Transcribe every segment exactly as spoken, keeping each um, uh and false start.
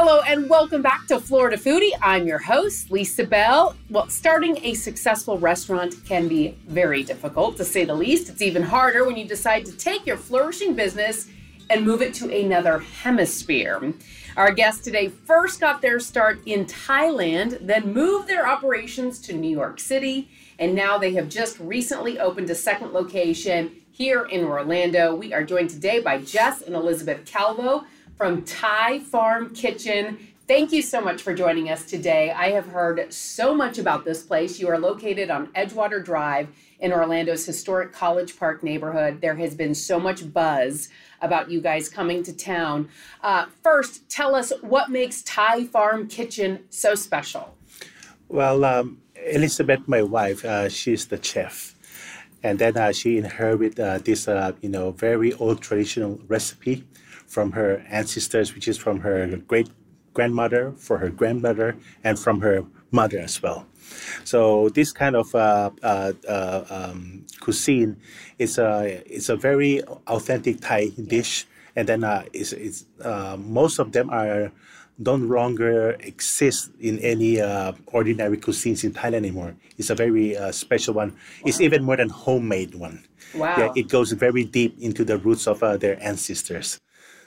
Hello and welcome back to Florida Foodie. I'm your host, Lisa Bell. Well, starting a successful restaurant can be very difficult, to say the least. It's even harder when you decide to take your flourishing business and move it to another hemisphere. Our guest today first got their start in Thailand, then moved their operations to New York City, and now they have just recently opened a second location here in Orlando. We are joined today by Jess and Elizabeth Calvo from Thai Farm Kitchen. Thank you so much for joining us today. I have heard so much about this place. You are located on Edgewater Drive in Orlando's historic College Park neighborhood. There has been so much buzz about you guys coming to town. Uh, first, tell us what makes Thai Farm Kitchen so special. Well, um, Elizabeth, my wife, uh, she's the chef. And then uh, she inherited uh, this, uh, you know, very old traditional recipe from her ancestors, which is from her great-grandmother, for her grandmother, and from her mother as well. So this kind of uh, uh, uh, um, cuisine is a, it's a very authentic Thai dish, and then uh, it's, it's, uh, most of them are no longer exist in any uh, ordinary cuisines in Thailand anymore. It's a very uh, special one. Wow. It's even more than homemade one. Wow. Yeah, it goes very deep into the roots of uh, their ancestors.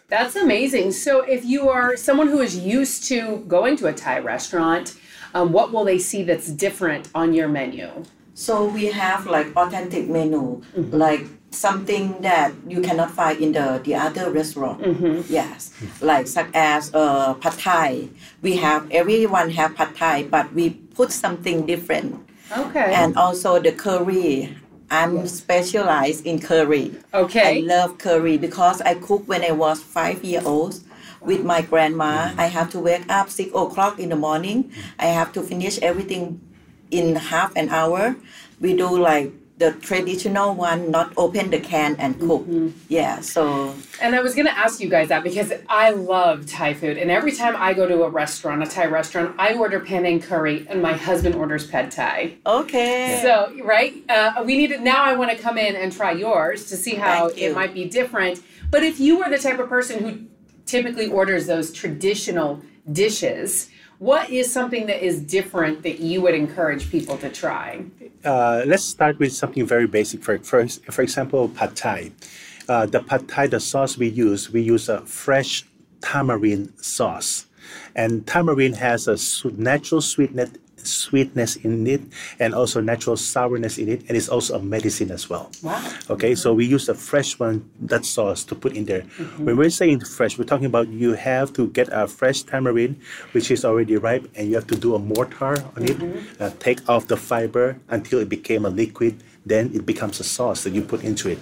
That's amazing. So if you are someone who is used to going to a Thai restaurant, um, what will they see that's different on your menu? So we have like authentic menu, mm-hmm. like something that you cannot find in the, the other restaurant. Mm-hmm. Yes, mm-hmm. like such as uh, pad Thai. We have, everyone have pad Thai, but we put something different. Okay. And also the curry. I'm specialized in curry. Okay. I love curry because I cooked when I was five years old with my grandma. Mm-hmm. I have to wake up six o'clock in the morning. I have to finish everything in half an hour. We do like the traditional one, not open the can and cook. Mm-hmm. Yeah, so. And I was gonna ask you guys that because I love Thai food. And every time I go to a restaurant, a Thai restaurant, I order Penang curry and my husband orders Pad Thai. Okay. So, right, uh, we need it. Now I wanna come in and try yours to see how it might be different. But if you were the type of person who typically orders those traditional dishes, what is something that is different that you would encourage people to try? Uh, let's start with something very basic. For for, for example, pad Thai. Uh, the pad Thai, the sauce we use, we use a fresh tamarind sauce. And tamarind has a su- natural sweetness, sweetness in it, and also natural sourness in it, and it's also a medicine as well. Wow. Okay, mm-hmm. So we use a fresh one, that sauce, to put in there. Mm-hmm. When we're saying fresh, we're talking about you have to get a fresh tamarind, which is already ripe, and you have to do a mortar on mm-hmm. it, uh, take off the fiber until it became a liquid, then it becomes a sauce that you put into it.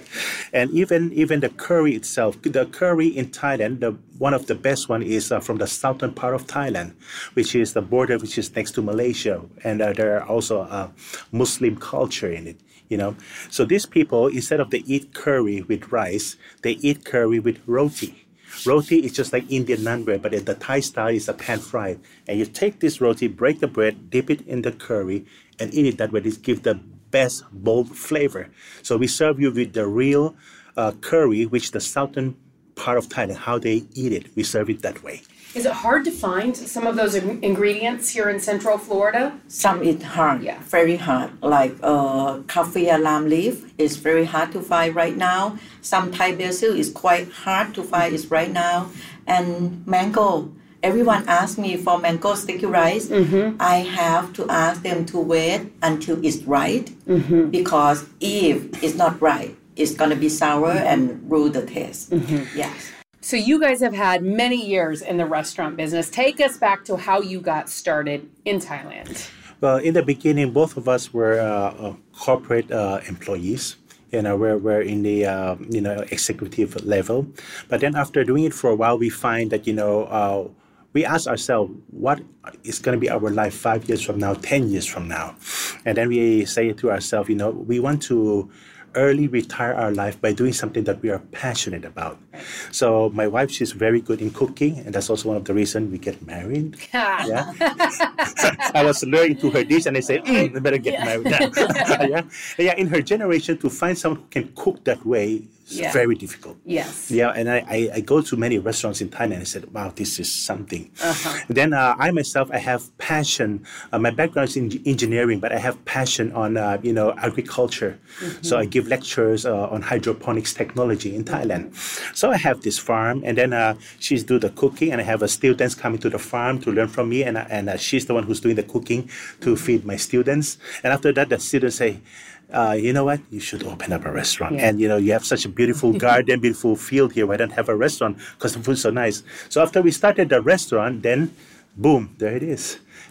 And even even the curry itself, the curry in Thailand, the one of the best one is uh, from the southern part of Thailand, which is the border, which is next to Malaysia. And uh, there are also uh, Muslim culture in it, you know. So these people, instead of they eat curry with rice, they eat curry with roti. Roti is just like Indian naan bread, but in the Thai style, it's a pan-fried. And you take this roti, break the bread, dip it in the curry, and eat it that way. This gives the best bold flavor. So we serve you with the real uh, curry, which the southern part of Thailand, how they eat it. We serve it that way. Is it hard to find some of those in- ingredients here in Central Florida? Some is hard, yeah. Very hard. Like uh, kaffir lime leaf is very hard to find right now. Some Thai basil is quite hard to find is right now. And mango. Everyone asks me for mango sticky rice. Mm-hmm. I have to ask them to wait until it's right, mm-hmm. because if it's not right, it's going to be sour mm-hmm. and ruin the taste. Mm-hmm. Yes. So you guys have had many years in the restaurant business. Take us back to how you got started in Thailand. Well, in the beginning, both of us were uh, corporate uh, employees. You know, we're, we're in the, uh, you know, executive level. But then after doing it for a while, we find that, you know, uh, we ask ourselves, what is going to be our life five years from now, ten years from now? And then we say to ourselves, you know, we want to early retire our life by doing something that we are passionate about. So my wife, she's very good in cooking, and that's also one of the reasons we get married. Yeah. I was luring to her dish, and I said, mm, we better get yeah. married now. yeah. yeah, in her generation, to find someone who can cook that way, It's yeah. very difficult. Yes. Yeah, and I, I, I go to many restaurants in Thailand and I said, wow, this is something. Uh-huh. Then uh, I myself, I have passion. Uh, my background is in engineering, but I have passion on, uh, you know, agriculture. Mm-hmm. So I give lectures uh, on hydroponics technology in Thailand. Mm-hmm. So I have this farm, and then uh, she's doing the cooking, and I have a students coming to the farm to learn from me, and, and uh, she's the one who's doing the cooking to mm-hmm. feed my students. And after that, the students say, Uh, you know what? You should open up a restaurant. Yeah. And, you know, you have such a beautiful garden, beautiful field here. Why don't have a restaurant? Because the food's so nice. So after we started the restaurant, then, boom, there it is.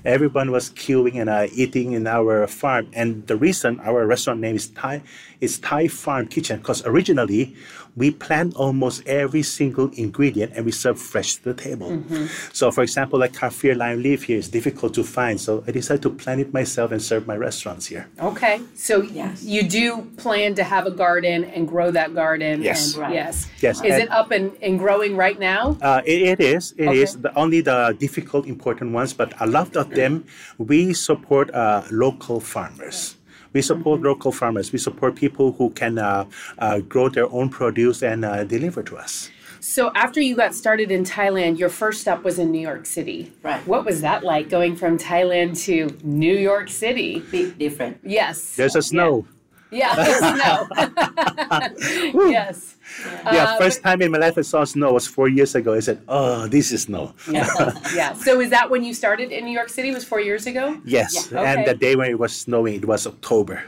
Everyone was queuing and uh, eating in our farm. And the reason our restaurant name is Thai is Thai Farm Kitchen, because originally we planned almost every single ingredient and we serve fresh to the table. Mm-hmm. So, for example, like kaffir lime leaf here is difficult to find. So I decided to plan it myself and serve my restaurants here. Okay. So yes. you do plan to have a garden and grow that garden. Yes. And, right. Yes. yes. Is and, it up and, and growing right now? Uh, it, it is. It okay. is. The, only the difficult, important ones, but I love the them, we support uh, local farmers. We support mm-hmm. local farmers. We support people who can uh, uh, grow their own produce and uh, deliver to us. So after you got started in Thailand, your first stop was in New York City. Right. What was that like, going from Thailand to New York City? Big difference. Yes. There's a snow. Yeah, yeah there's snow. Yes. Yeah, yeah uh, first time in my life I saw snow was four years ago. I said, oh, this is snow. Yeah. yeah. So is that when you started in New York City? It was four years ago? Yes. Yeah. Okay. And the day when it was snowing, it was October.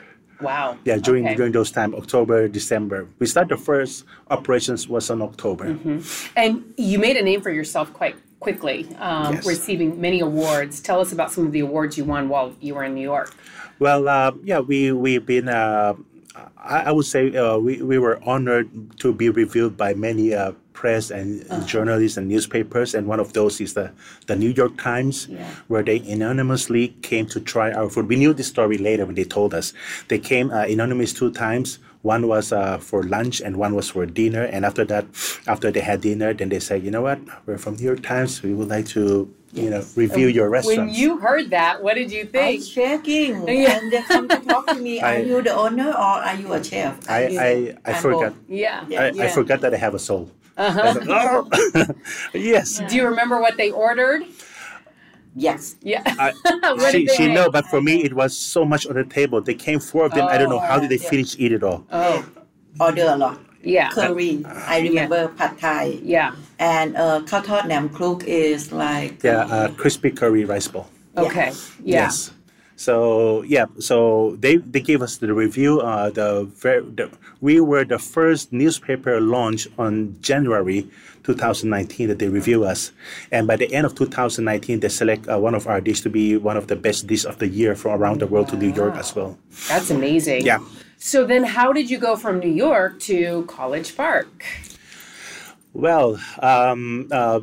Wow. Yeah, during okay. during those time, October, December. We started the first operations was in October. Mm-hmm. And you made a name for yourself quite quickly, um, yes. receiving many awards. Tell us about some of the awards you won while you were in New York. Well, uh, yeah, we, we've been... Uh, I would say uh, we, we were honored to be reviewed by many uh, press and uh-huh. journalists and newspapers. And one of those is the, the New York Times, yeah. where they anonymously came to try our food. We knew this story later when they told us. They came uh, anonymous two times. One was uh, for lunch and one was for dinner. And after that, after they had dinner, then they said, you know what, we're from New York Times. We would like to... You know, review your restaurant. When you heard that, what did you think? I'm shaking. And they come to talk to me. Are I, you the owner or are you a chef? I, you, I, I forgot. Yeah. I, yeah. I forgot that I have a soul. Uh-huh. Like, yes. Yeah. Do you remember what they ordered? Yes. Yeah. I, she she know, but for me, it was so much on the table. There came four of them. Oh, I don't know. How did they yeah. finish eat it all? Oh. Order a lot. Yeah. Curry. Uh, I remember yeah. pad thai. Yeah. And uh, Khao Tod Nam Kruk is like... Yeah, uh, crispy curry rice bowl. Okay, yeah. Yes. So, yeah, so they, they gave us the review. Uh, the, very, the We were the first newspaper launch on January twenty nineteen that they review us. And by the end of two thousand nineteen, they select uh, one of our dishes to be one of the best dishes of the year from around the world wow. to New York as well. That's amazing. Yeah. So then how did you go from New York to College Park? Well, um, uh,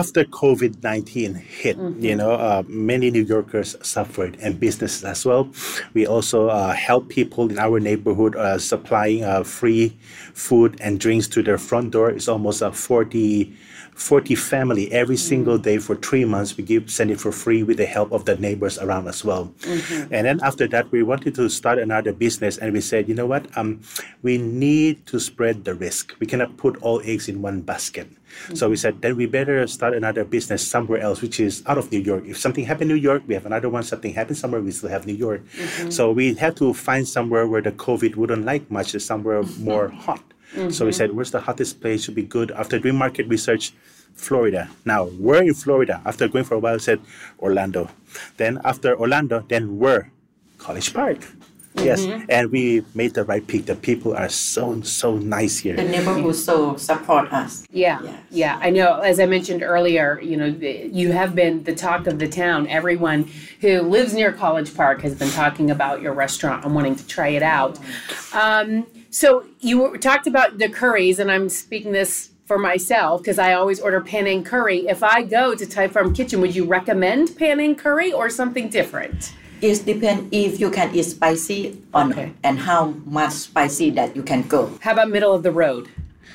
after COVID nineteen hit, mm-hmm. you know, uh, many New Yorkers suffered and businesses as well. We also uh, help people in our neighborhood uh, supplying uh, free food and drinks to their front door. It's almost a forty, forty family every single day for three months. We give send it for free with the help of the neighbors around as well. Mm-hmm. And then after that, we wanted to start another business. And we said, you know what? Um, we need to spread the risk. We cannot put all eggs in one basket. Mm-hmm. So we said, then we better start another business somewhere else, which is out of New York. If something happened in New York, we have another one. Something happened somewhere, we still have New York. Mm-hmm. So we had to find somewhere where the COVID wouldn't like much, somewhere mm-hmm. more hot. Mm-hmm. So we said, where's the hottest place to be good? After doing market research, Florida. Now, we're in Florida. After going for a while, I said, Orlando. Then after Orlando, then we're College Park. Yes, mm-hmm. and we made the right pick. The people are so, so nice here. The neighborhood so support us. Yeah, yes. yeah, I know. As I mentioned earlier, you know, you have been the talk of the town. Everyone who lives near College Park has been talking about your restaurant and wanting to try it out. Um, so you talked about the curries, and I'm speaking this for myself because I always order pan and curry. If I go to Thai Farm Kitchen, would you recommend pan and curry or something different? It depends if you can eat spicy or okay. not, and how much spicy that you can go. How about middle of the road?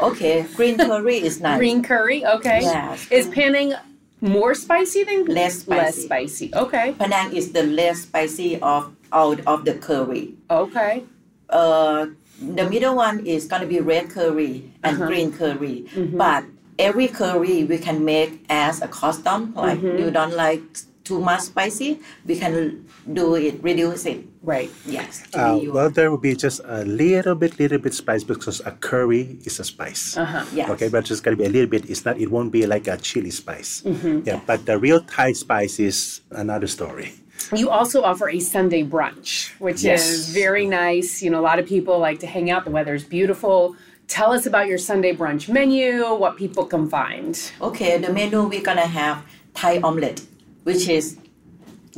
Okay, green curry is nice. Green curry, okay. Yes. Is Penang more spicy than less spicy? Less spicy, okay. Penang is the less spicy of all of the curry. Okay. Uh, the middle one is going to be red curry and uh-huh. green curry. Mm-hmm. But every curry we can make as a custom. Like mm-hmm. you don't like too much spicy, we can do it, reduce it. Right. Yes. Uh, well, there will be just a little bit, little bit spice because a curry is a spice. Uh-huh. Yes. Okay, but it's going to be a little bit. It's not. It won't be like a chili spice. Mm-hmm. Yeah. Yes. But the real Thai spice is another story. You also offer a Sunday brunch, which yes. is very nice. You know, a lot of people like to hang out. The weather's beautiful. Tell us about your Sunday brunch menu, what people can find. Okay, the menu we're going to have Thai omelet, which is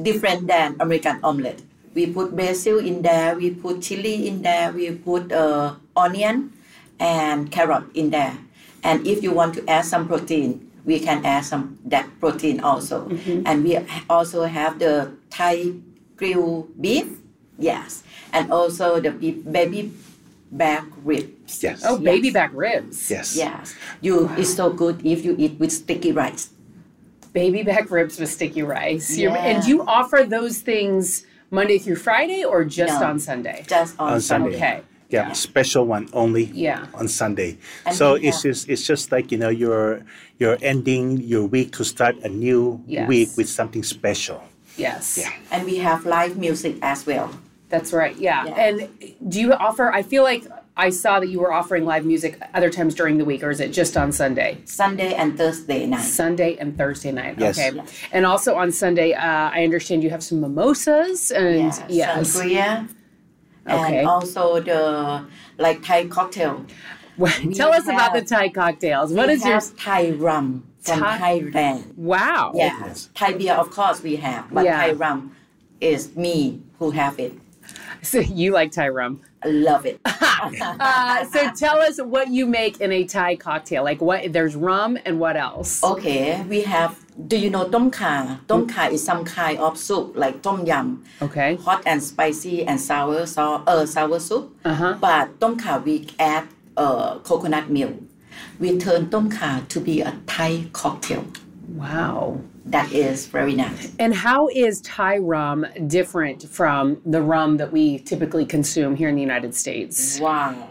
different than American omelet. We put basil in there, we put chili in there, we put uh, onion and carrot in there. And if you want to add some protein, we can add some that protein also. Mm-hmm. And we also have the Thai grilled beef, yes. And also the baby back ribs. Yes. Oh, yes. Baby back ribs. Yes. Yes. You, wow. It's so good if you eat with sticky rice. Baby back ribs with sticky rice. Yeah. And you offer those things Monday through Friday or just no, on Sunday? Just on, on Sunday. Sunday. Okay. Yeah, yeah, special one only yeah. on Sunday. And so then, yeah. it's just it's just like, you know, you're you're ending your week to start a new yes. week with something special. Yes. Yeah. And we have live music as well. That's right. Yeah. yeah. And do you offer, I feel like I saw that you were offering live music other times during the week, or is it just on Sunday? Sunday and Thursday night. Sunday and Thursday night. Yes. Okay. Yes. And also on Sunday, uh, I understand you have some mimosas and yes. yes. sangria. Okay. And also the like Thai cocktail. Well, tell us have, about the Thai cocktails. What is your Thai rum from Thai- Thailand? Wow. Yeah. Yes. Thai beer, of course, we have, but yeah. Thai rum is me who have it. So you like Thai rum? I love it. uh, so tell us what you make in a Thai cocktail. Like what? There's rum and what else? Okay, we have. Do you know tom kha? Tom kha is some kind of soup like tom yum. Okay. Hot and spicy and sour so uh, sour soup. Uh-huh. But tom kha we add uh, coconut milk. We turn tom kha to be a Thai cocktail. Wow. That is very nice. And how is Thai rum different from the rum that we typically consume here in the United States? Wow.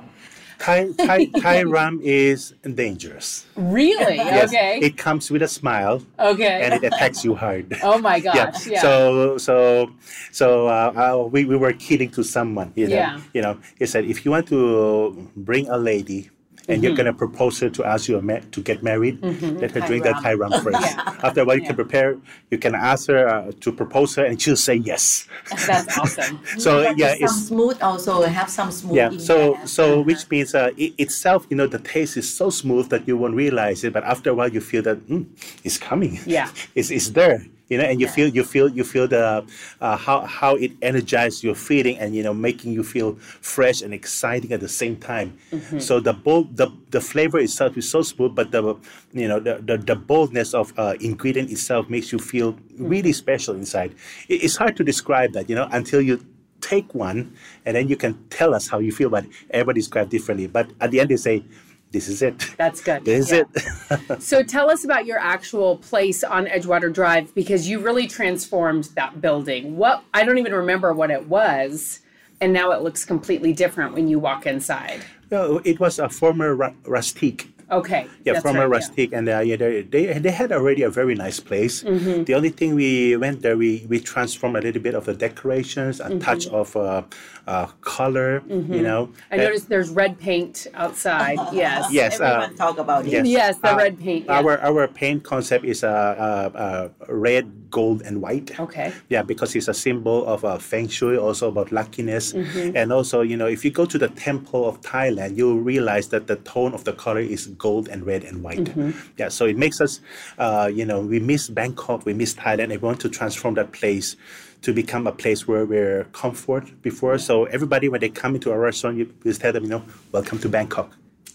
Thai, Thai, Thai rum is dangerous. Really? Yes. Okay. It comes with a smile. Okay. And it attacks you hard. Oh my gosh! Yeah. yeah. So so so uh, we we were kidding to someone. You know, yeah. You know, it said if you want to bring a lady. And mm-hmm. you're going to propose her to ask you a ma- to get married, mm-hmm. let her Thai drink rum. That Thai rum first. yeah. After a while, you yeah. can prepare, you can ask her uh, to propose her, and she'll say yes. That's awesome. so, yeah, yeah it's... Some smooth also, have some smooth. Yeah, so, there. so uh-huh. which means uh, it, itself, you know, the taste is so smooth that you won't realize it, but after a while, you feel that, mm, it's coming. Yeah. it's, it's there. You know, and you yeah. feel you feel you feel the uh, how how it energizes your feeling, and you know, making you feel fresh and exciting at the same time. Mm-hmm. So the bold the the flavor itself is so smooth, but the you know the the, the boldness of uh, ingredient itself makes you feel really mm-hmm. special inside. It, it's hard to describe that, you know, until you take one, and then you can tell us how you feel about it. Everybody's described differently, but at the end they say, this is it. That's good. This yeah. is it. So tell us about your actual place on Edgewater Drive, because you really transformed that building. What I don't even remember what it was, and now it looks completely different when you walk inside. No, it was a former ra- rustique. Okay. Yeah, that's former right, rustique, yeah. and uh, yeah, they, they they had already a very nice place. Mm-hmm. The only thing we went there, we, we transformed a little bit of the decorations, a mm-hmm. touch of uh, uh, color, mm-hmm. you know. I and noticed there's red paint outside. yes. Yes. Everyone uh, talk about it. Yes, yes the uh, red paint. Yeah. Our our paint concept is uh, uh, uh, red, gold, and white. Okay. Yeah, because it's a symbol of uh, feng shui, also about luckiness, mm-hmm. and also, you know, if you go to the temple of Thailand, you'll realize that the tone of the color is gold and red and white. Mm-hmm. Yeah, so it makes us, uh, you know, we miss Bangkok, we miss Thailand, and we want to transform that place to become a place where we're comfort before. Yeah. So everybody, when they come into our restaurant, you just tell them, you know, welcome to Bangkok.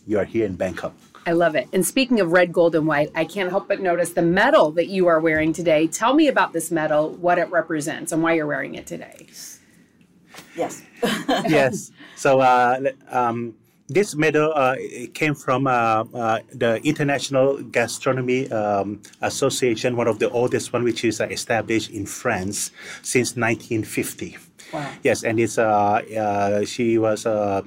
You are here in Bangkok. I love it. And speaking of red, gold, and white, I can't help but notice the medal that you are wearing today. Tell me about this medal, what it represents, and why you're wearing it today. Yes. yes. So, uh, um, this medal uh, came from uh, uh, the International Gastronomy um, Association, one of the oldest one, which is uh, established in France since nineteen fifty. Wow. Yes, and it's uh, uh she was uh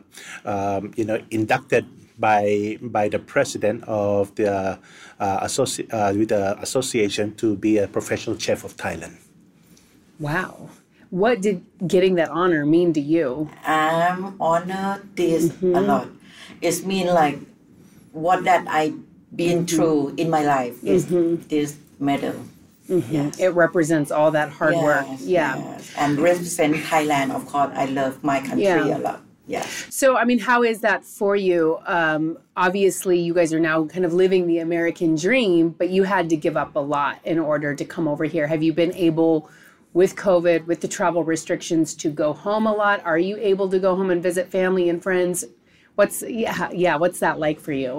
um, you know inducted by by the president of the uh, associ uh, with the association to be a professional chef of Thailand. Wow. What did getting that honor mean to you? I'm honored this mm-hmm. a lot. It's mean like what that I been mm-hmm. through in my life is mm-hmm. this medal. Mm-hmm. Yes. It represents all that hard yes, work. Yeah. Yes. And represent Thailand, of course. I love my country yeah. a lot. Yeah. So, I mean, how is that for you? Um, obviously, you guys are now kind of living the American dream, but you had to give up a lot in order to come over here. Have you been able... with COVID, with the travel restrictions, to go home a lot? Are you able to go home and visit family and friends? What's, yeah, yeah what's that like for you?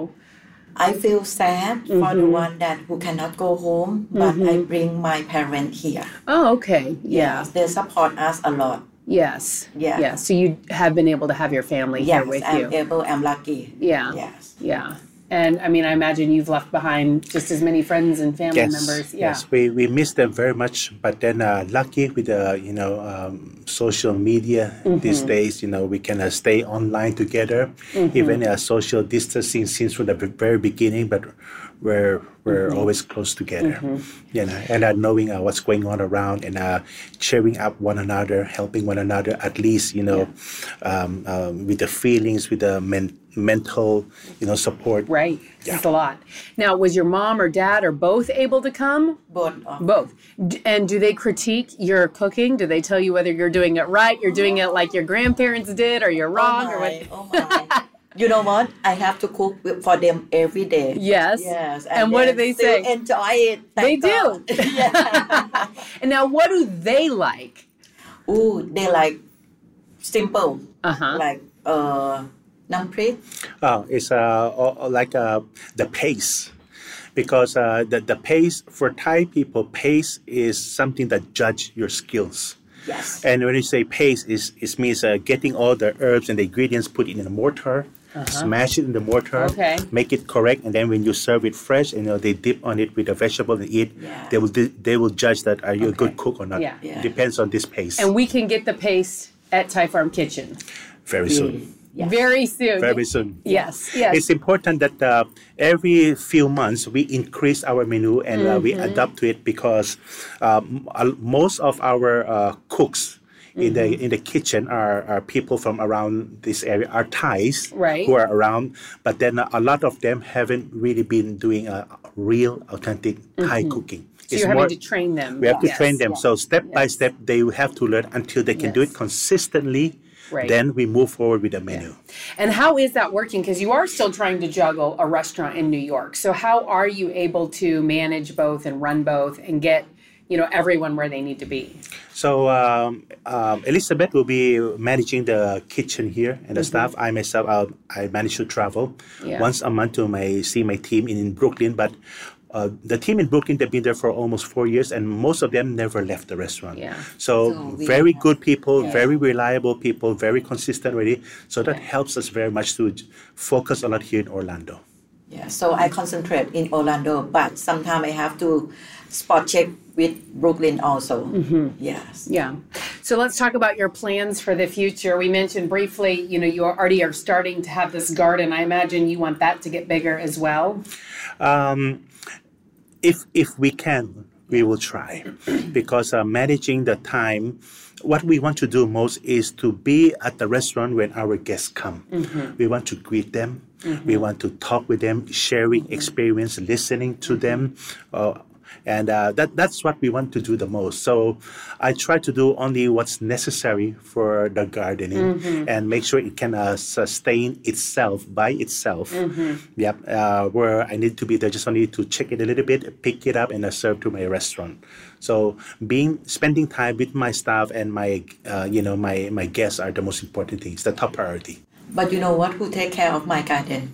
I feel sad mm-hmm. for the one that who cannot go home, but mm-hmm. I bring my parents here. Oh, okay, yeah. Yes, they support us a lot. Yes, yeah. yeah. So you have been able to have your family yes, here with I'm you. Yes, I'm able, I'm lucky. Yeah, yes. yeah. And, I mean, I imagine you've left behind just as many friends and family yes, members. Yeah. Yes, we, we miss them very much. But then uh, lucky with, uh, you know, um, social media mm-hmm. these days, you know, we can uh, stay online together. Mm-hmm. Even uh, social distancing since from the very beginning, but we're, we're mm-hmm. always close together. Mm-hmm. You know, and uh, knowing uh, what's going on around and uh, cheering up one another, helping one another, at least, you know, yeah. um, um, with the feelings, with the mentality. Mental, you know, support. Right. Yeah. That's a lot. Now, was your mom or dad or both able to come? Both. Both. And do they critique your cooking? Do they tell you whether you're doing it right, you're doing it like your grandparents did, or you're wrong? Oh my, or what? Oh my. You know what? I have to cook for them every day. Yes. Yes. And, and what do they say? They enjoy it. Thank they God. Do. Yeah. And now, what do they like? Ooh, they like simple. Uh-huh. Like, uh... Nam Kruk? Oh, it's uh, like uh, the pace. Because uh, the, the pace, for Thai people, pace is something that judge your skills. Yes. And when you say pace, it's, it means uh, getting all the herbs and the ingredients put in a mortar, uh-huh. smash it in the mortar, okay. make it correct, and then when you serve it fresh, and you know, they dip on it with a vegetable and eat, yeah. they will they will judge that are you okay. a good cook or not. Yeah. Yeah. Depends on this pace. And we can get the pace at Thai Farm Kitchen. Very mm. soon. Yes. Very soon. Very soon. Yes. yes. It's important that uh, every few months we increase our menu and mm-hmm. uh, we adapt to it because uh, most of our uh, cooks mm-hmm. in the in the kitchen are, are people from around this area, are Thais right. who are around, but then a lot of them haven't really been doing a real, authentic mm-hmm. Thai cooking. So you're having more, to train them. We have yes. to train them. Yes. So step yes. by step, they have to learn until they can yes. do it consistently. Right. Then we move forward with the menu. Yeah. And how is that working? Because you are still trying to juggle a restaurant in New York. So how are you able to manage both and run both and get, you know, everyone where they need to be? So um, um, Elizabeth will be managing the kitchen here and the mm-hmm. staff. I myself, I'll, I manage to travel yeah. once a month to my see my team in, in Brooklyn. But Uh, the team in Brooklyn, they've been there for almost four years, and most of them never left the restaurant. Yeah. So, so very good people, yeah. very reliable people, very consistent already. So that yeah. helps us very much to focus a lot here in Orlando. Yeah, so I concentrate in Orlando, but sometimes I have to spot check with Brooklyn also. Mm-hmm. Yes. Yeah. So let's talk about your plans for the future. We mentioned briefly, you know, you already are starting to have this garden. I imagine you want that to get bigger as well. Um, If if we can, we will try, because uh, managing the time, what we want to do most is to be at the restaurant when our guests come. Mm-hmm. We want to greet them. Mm-hmm. We want to talk with them, sharing mm-hmm. experience, listening to them. Uh, and uh, that that's what we want to do the most. So I try to do only what's necessary for the gardening mm-hmm. and make sure it can uh, sustain itself by itself. Mm-hmm. Yep, uh, where I need to be there, just only to check it a little bit, pick it up, and I serve to my restaurant. So being spending time with my staff and my uh, you know my my guests are the most important things, the top priority. But you know what? Who take care of my garden?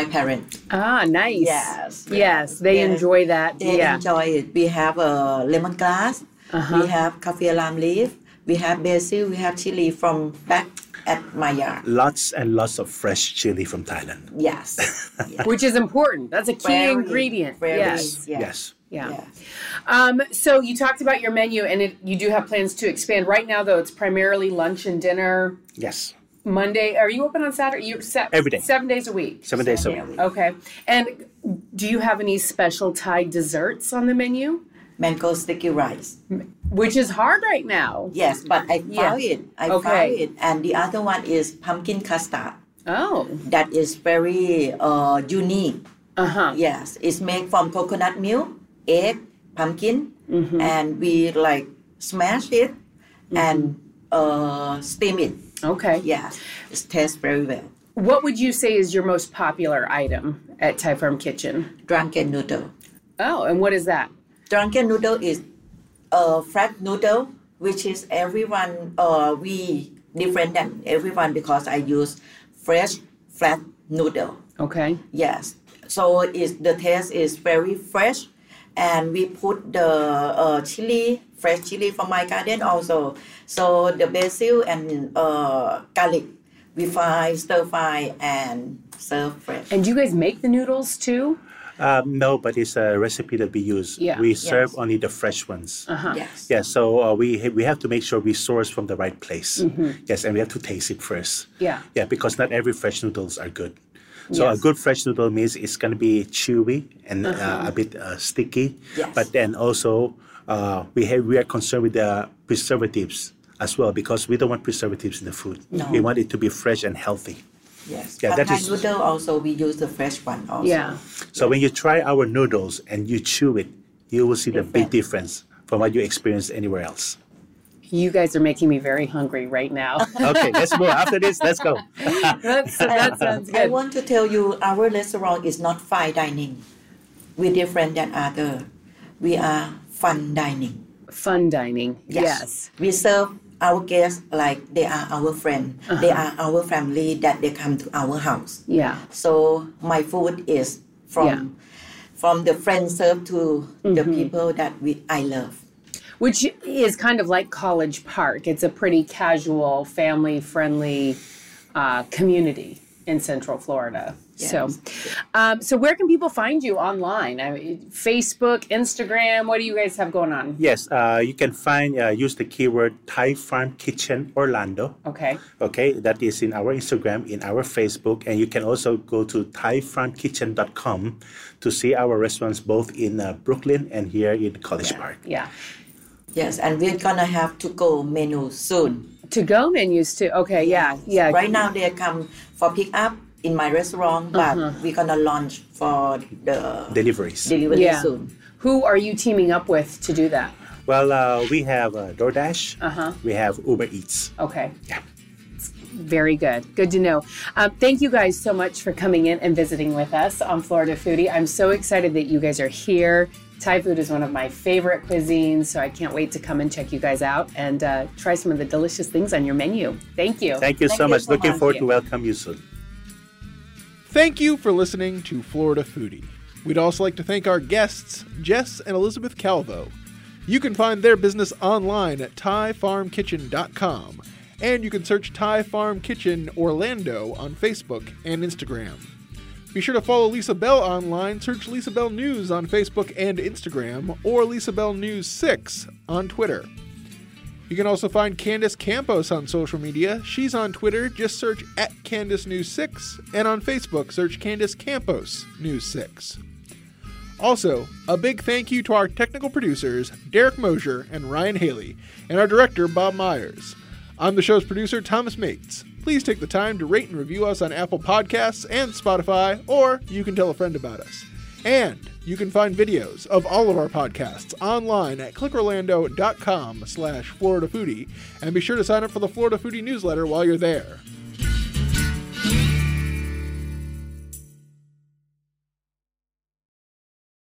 My parents. Ah, nice. Yes. Yes, yes. They yes. enjoy that. They yeah. enjoy it. We have uh, lemongrass. Uh-huh. We have kaffir lime leaf. We have basil. We have chili from back at my yard. Lots and lots of fresh chili from Thailand. Yes. yes. Which is important. That's a key very, ingredient. Very, yes. Yes. yes. Yeah. Yes. Um, so you talked about your menu, and it, you do have plans to expand. Right now, though, it's primarily lunch and dinner. Yes. Monday. Are you open on Saturday? You set every day. Seven days a week. Seven days a week. Okay. And do you have any special Thai desserts on the menu? Mango sticky rice. Which is hard right now. Yes, but I found yeah. it. I okay. found it. And the other one is pumpkin custard. Oh. That is very uh, unique. Uh-huh. Yes. It's made from coconut milk, egg, pumpkin, mm-hmm. and we like smash it mm-hmm. and uh, steam it. Okay. Yeah, it tastes very well. What would you say is your most popular item at Thai Farm Kitchen? Drunken noodle. Oh, and what is that? Drunken noodle is a fried noodle, which is everyone, uh, we different than everyone because I use fresh, flat noodle. Okay. Yes. So it's, the taste is very fresh, and we put the uh, chili, fresh chili from my garden also. So the basil and uh, garlic, we fry, stir fry, and serve fresh. And do you guys make the noodles too? Um, no, but it's a recipe that we use. Yeah. We serve yes. only the fresh ones. Uh-huh. Yes. Yeah, so uh, we ha- we have to make sure we source from the right place. Mm-hmm. Yes, and we have to taste it first. Yeah. Yeah, because not every fresh noodles are good. So yes. a good fresh noodle means it's going to be chewy and uh-huh. uh, a bit uh, sticky. Yes. But then also uh, we have, we are concerned with the preservatives as well because we don't want preservatives in the food. No. We want it to be fresh and healthy. Yes. Yeah, that is noodle also we use the fresh one also. Yeah. So yeah. when you try our noodles and you chew it, you will see the it's big fun. difference from what you experience anywhere else. You guys are making me very hungry right now. Okay, let's move. After this, let's go. That's, that sounds good. I want to tell you, our restaurant is not fine dining. We're different than other. We are fun dining. Fun dining, yes. yes. We serve our guests like they are our friend. Uh-huh. They are our family that they come to our house. Yeah. So my food is from, yeah. from the friends served to mm-hmm. the people that we I love. Which is kind of like College Park. It's a pretty casual, family-friendly uh, community in Central Florida. Yes. So, um, so where can people find you online? I mean, Facebook, Instagram. What do you guys have going on? Yes, uh, you can find uh, use the keyword Thai Farm Kitchen Orlando. Okay. Okay, that is in our Instagram, in our Facebook, and you can also go to Thai Farm Kitchen dot com to see our restaurants both in uh, Brooklyn and here in College yeah. Park. Yeah. Yes, and we're going to have to-go menu soon. To-go menus too. Okay, yeah. yeah. Right now they come for pick-up in my restaurant, but uh-huh. we're going to launch for the deliveries delivery yeah. soon. Who are you teaming up with to do that? Well, uh, we have uh, DoorDash. Uh-huh. We have Uber Eats. Okay. Yeah. Very good. Good to know. Uh, thank you guys so much for coming in and visiting with us on Florida Foodie. I'm so excited that you guys are here. Thai food is one of my favorite cuisines, so I can't wait to come and check you guys out and uh, try some of the delicious things on your menu. Thank you. Thank you so Thank much. You so Looking much. forward to welcome you soon. Thank you for listening to Florida Foodie. We'd also like to thank our guests, Jess and Elizabeth Calvo. You can find their business online at Thai Farm Kitchen dot com, and you can search Thai Farm Kitchen Orlando on Facebook and Instagram. Be sure to follow Lisa Bell online. Search Lisa Bell News on Facebook and Instagram, or Lisa Bell News six on Twitter. You can also find Candace Campos on social media. She's on Twitter. Just search at Candace News six, and on Facebook, search Candace Campos News six. Also, a big thank you to our technical producers, Derek Mosier and Ryan Haley, and our director, Bob Myers. I'm the show's producer, Thomas Mates. Please take the time to rate and review us on Apple Podcasts and Spotify, or you can tell a friend about us. And you can find videos of all of our podcasts online at click orlando dot com slash Florida Foodie, and be sure to sign up for the Florida Foodie newsletter while you're there.